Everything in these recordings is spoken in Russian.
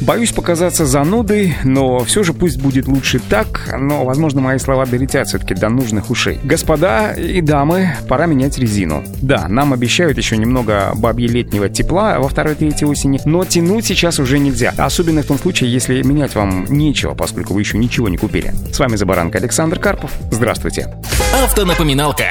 Боюсь показаться занудой, но все же пусть будет лучше так, но, возможно, мои слова долетят все-таки до нужных ушей. Господа и дамы, пора менять резину. Да, нам обещают еще немного бабье-летнего тепла во второй-третьей осени, но тянуть сейчас уже нельзя. Особенно в том случае, если менять вам нечего, поскольку вы еще ничего не купили. С вами «За баранкой» Александр Карпов. Здравствуйте. Автонапоминалка.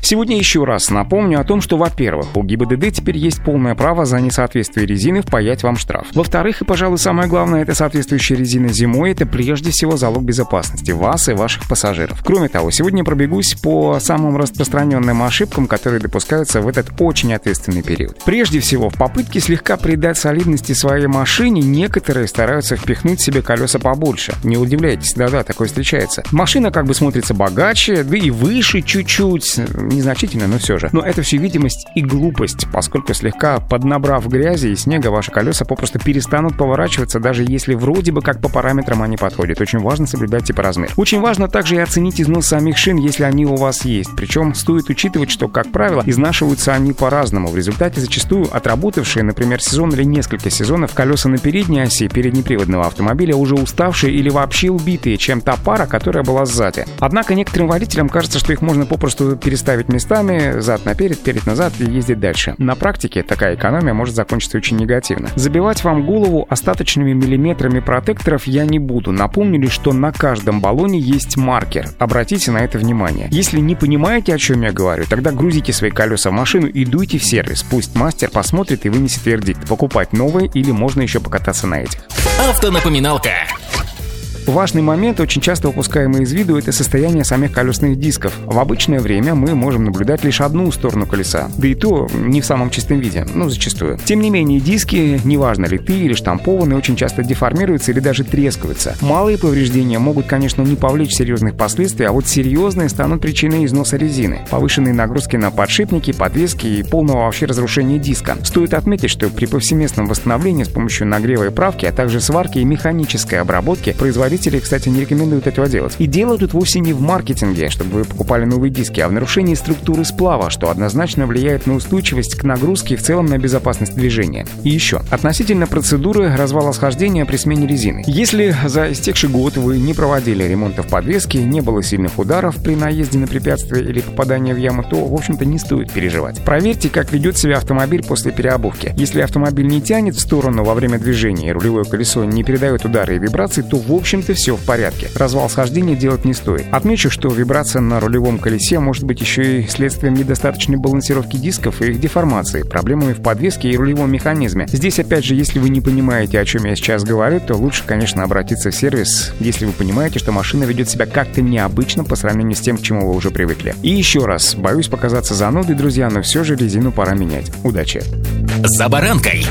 Сегодня еще раз напомню о том, что, во-первых, у ГИБДД теперь есть полное право за несоответствие резины впаять вам штраф. Во-вторых, и, пожалуй, самое главное, это соответствующая резина зимой, это прежде всего залог безопасности вас и ваших пассажиров. Кроме того, сегодня пробегусь по самым распространенным ошибкам, которые допускаются в этот очень ответственный период. Прежде всего, в попытке слегка придать солидности своей машине, некоторые стараются впихнуть себе колеса побольше. Не удивляйтесь, да-да, такое встречается. Машина как бы смотрится богаче, да и выше чуть-чуть, незначительно, но все же. Но это все видимость и глупость, поскольку слегка поднабрав грязи и снега, ваши колеса попросту перестанут поворачиваться, даже если вроде бы как по параметрам они подходят. Очень важно соблюдать типоразмер. Очень важно также и оценить износ самих шин, если они у вас есть. Причем стоит учитывать, что, как правило, изнашиваются они по-разному. В результате зачастую отработавшие, например, сезон или несколько сезонов колеса на передней оси переднеприводного автомобиля уже уставшие или вообще убитые, чем та пара, которая была сзади. Однако некоторым водителям кажется, что их можно попросту переставить местами, зад наперед, перед назад и ездить дальше. На практике такая экономия может закончиться очень негативно. Забивать вам голову остаточными миллиметрами протекторов я не буду. Напомню лишь, что на каждом баллоне есть маркер. Обратите на это внимание. Если не понимаете, о чем я говорю, тогда грузите свои колеса в машину и дуйте в сервис. Пусть мастер посмотрит и вынесет вердикт. Покупать новые или можно еще покататься на этих. Автонапоминалка. Важный момент, очень часто упускаемый из виду, это состояние самих колесных дисков. В обычное время мы можем наблюдать лишь одну сторону колеса, да и то не в самом чистом виде, зачастую. Тем не менее, диски, неважно литые или штампованные, очень часто деформируются или даже трескаются. Малые повреждения могут, конечно, не повлечь серьезных последствий, а вот серьезные станут причиной износа резины, повышенные нагрузки на подшипники, подвески и полного вообще разрушения диска. Стоит отметить, что при повсеместном восстановлении с помощью нагрева и правки, а также сварки и механической обработки производитель, кстати, не рекомендуют этого делать. И дело тут вовсе не в маркетинге, чтобы вы покупали новые диски, а в нарушении структуры сплава, что однозначно влияет на устойчивость к нагрузке и в целом на безопасность движения. И еще, относительно процедуры развала схождения при смене резины. Если за истекший год вы не проводили ремонтов подвески, не было сильных ударов при наезде на препятствие или попадания в яму, то, в общем-то, не стоит переживать. Проверьте, как ведет себя автомобиль после переобувки. Если автомобиль не тянет в сторону во время движения, рулевое колесо не передает удары и вибрации, то, в общем-то, все в порядке. Развал схождения делать не стоит. Отмечу, что вибрация на рулевом колесе может быть еще и следствием недостаточной балансировки дисков и их деформации, проблемами в подвеске и рулевом механизме. Здесь, опять же, если вы не понимаете, о чем я сейчас говорю, то лучше, конечно, обратиться в сервис, если вы понимаете, что машина ведет себя как-то необычно по сравнению с тем, к чему вы уже привыкли. И еще раз, боюсь показаться занудой, друзья, но все же резину пора менять. Удачи! За баранкой!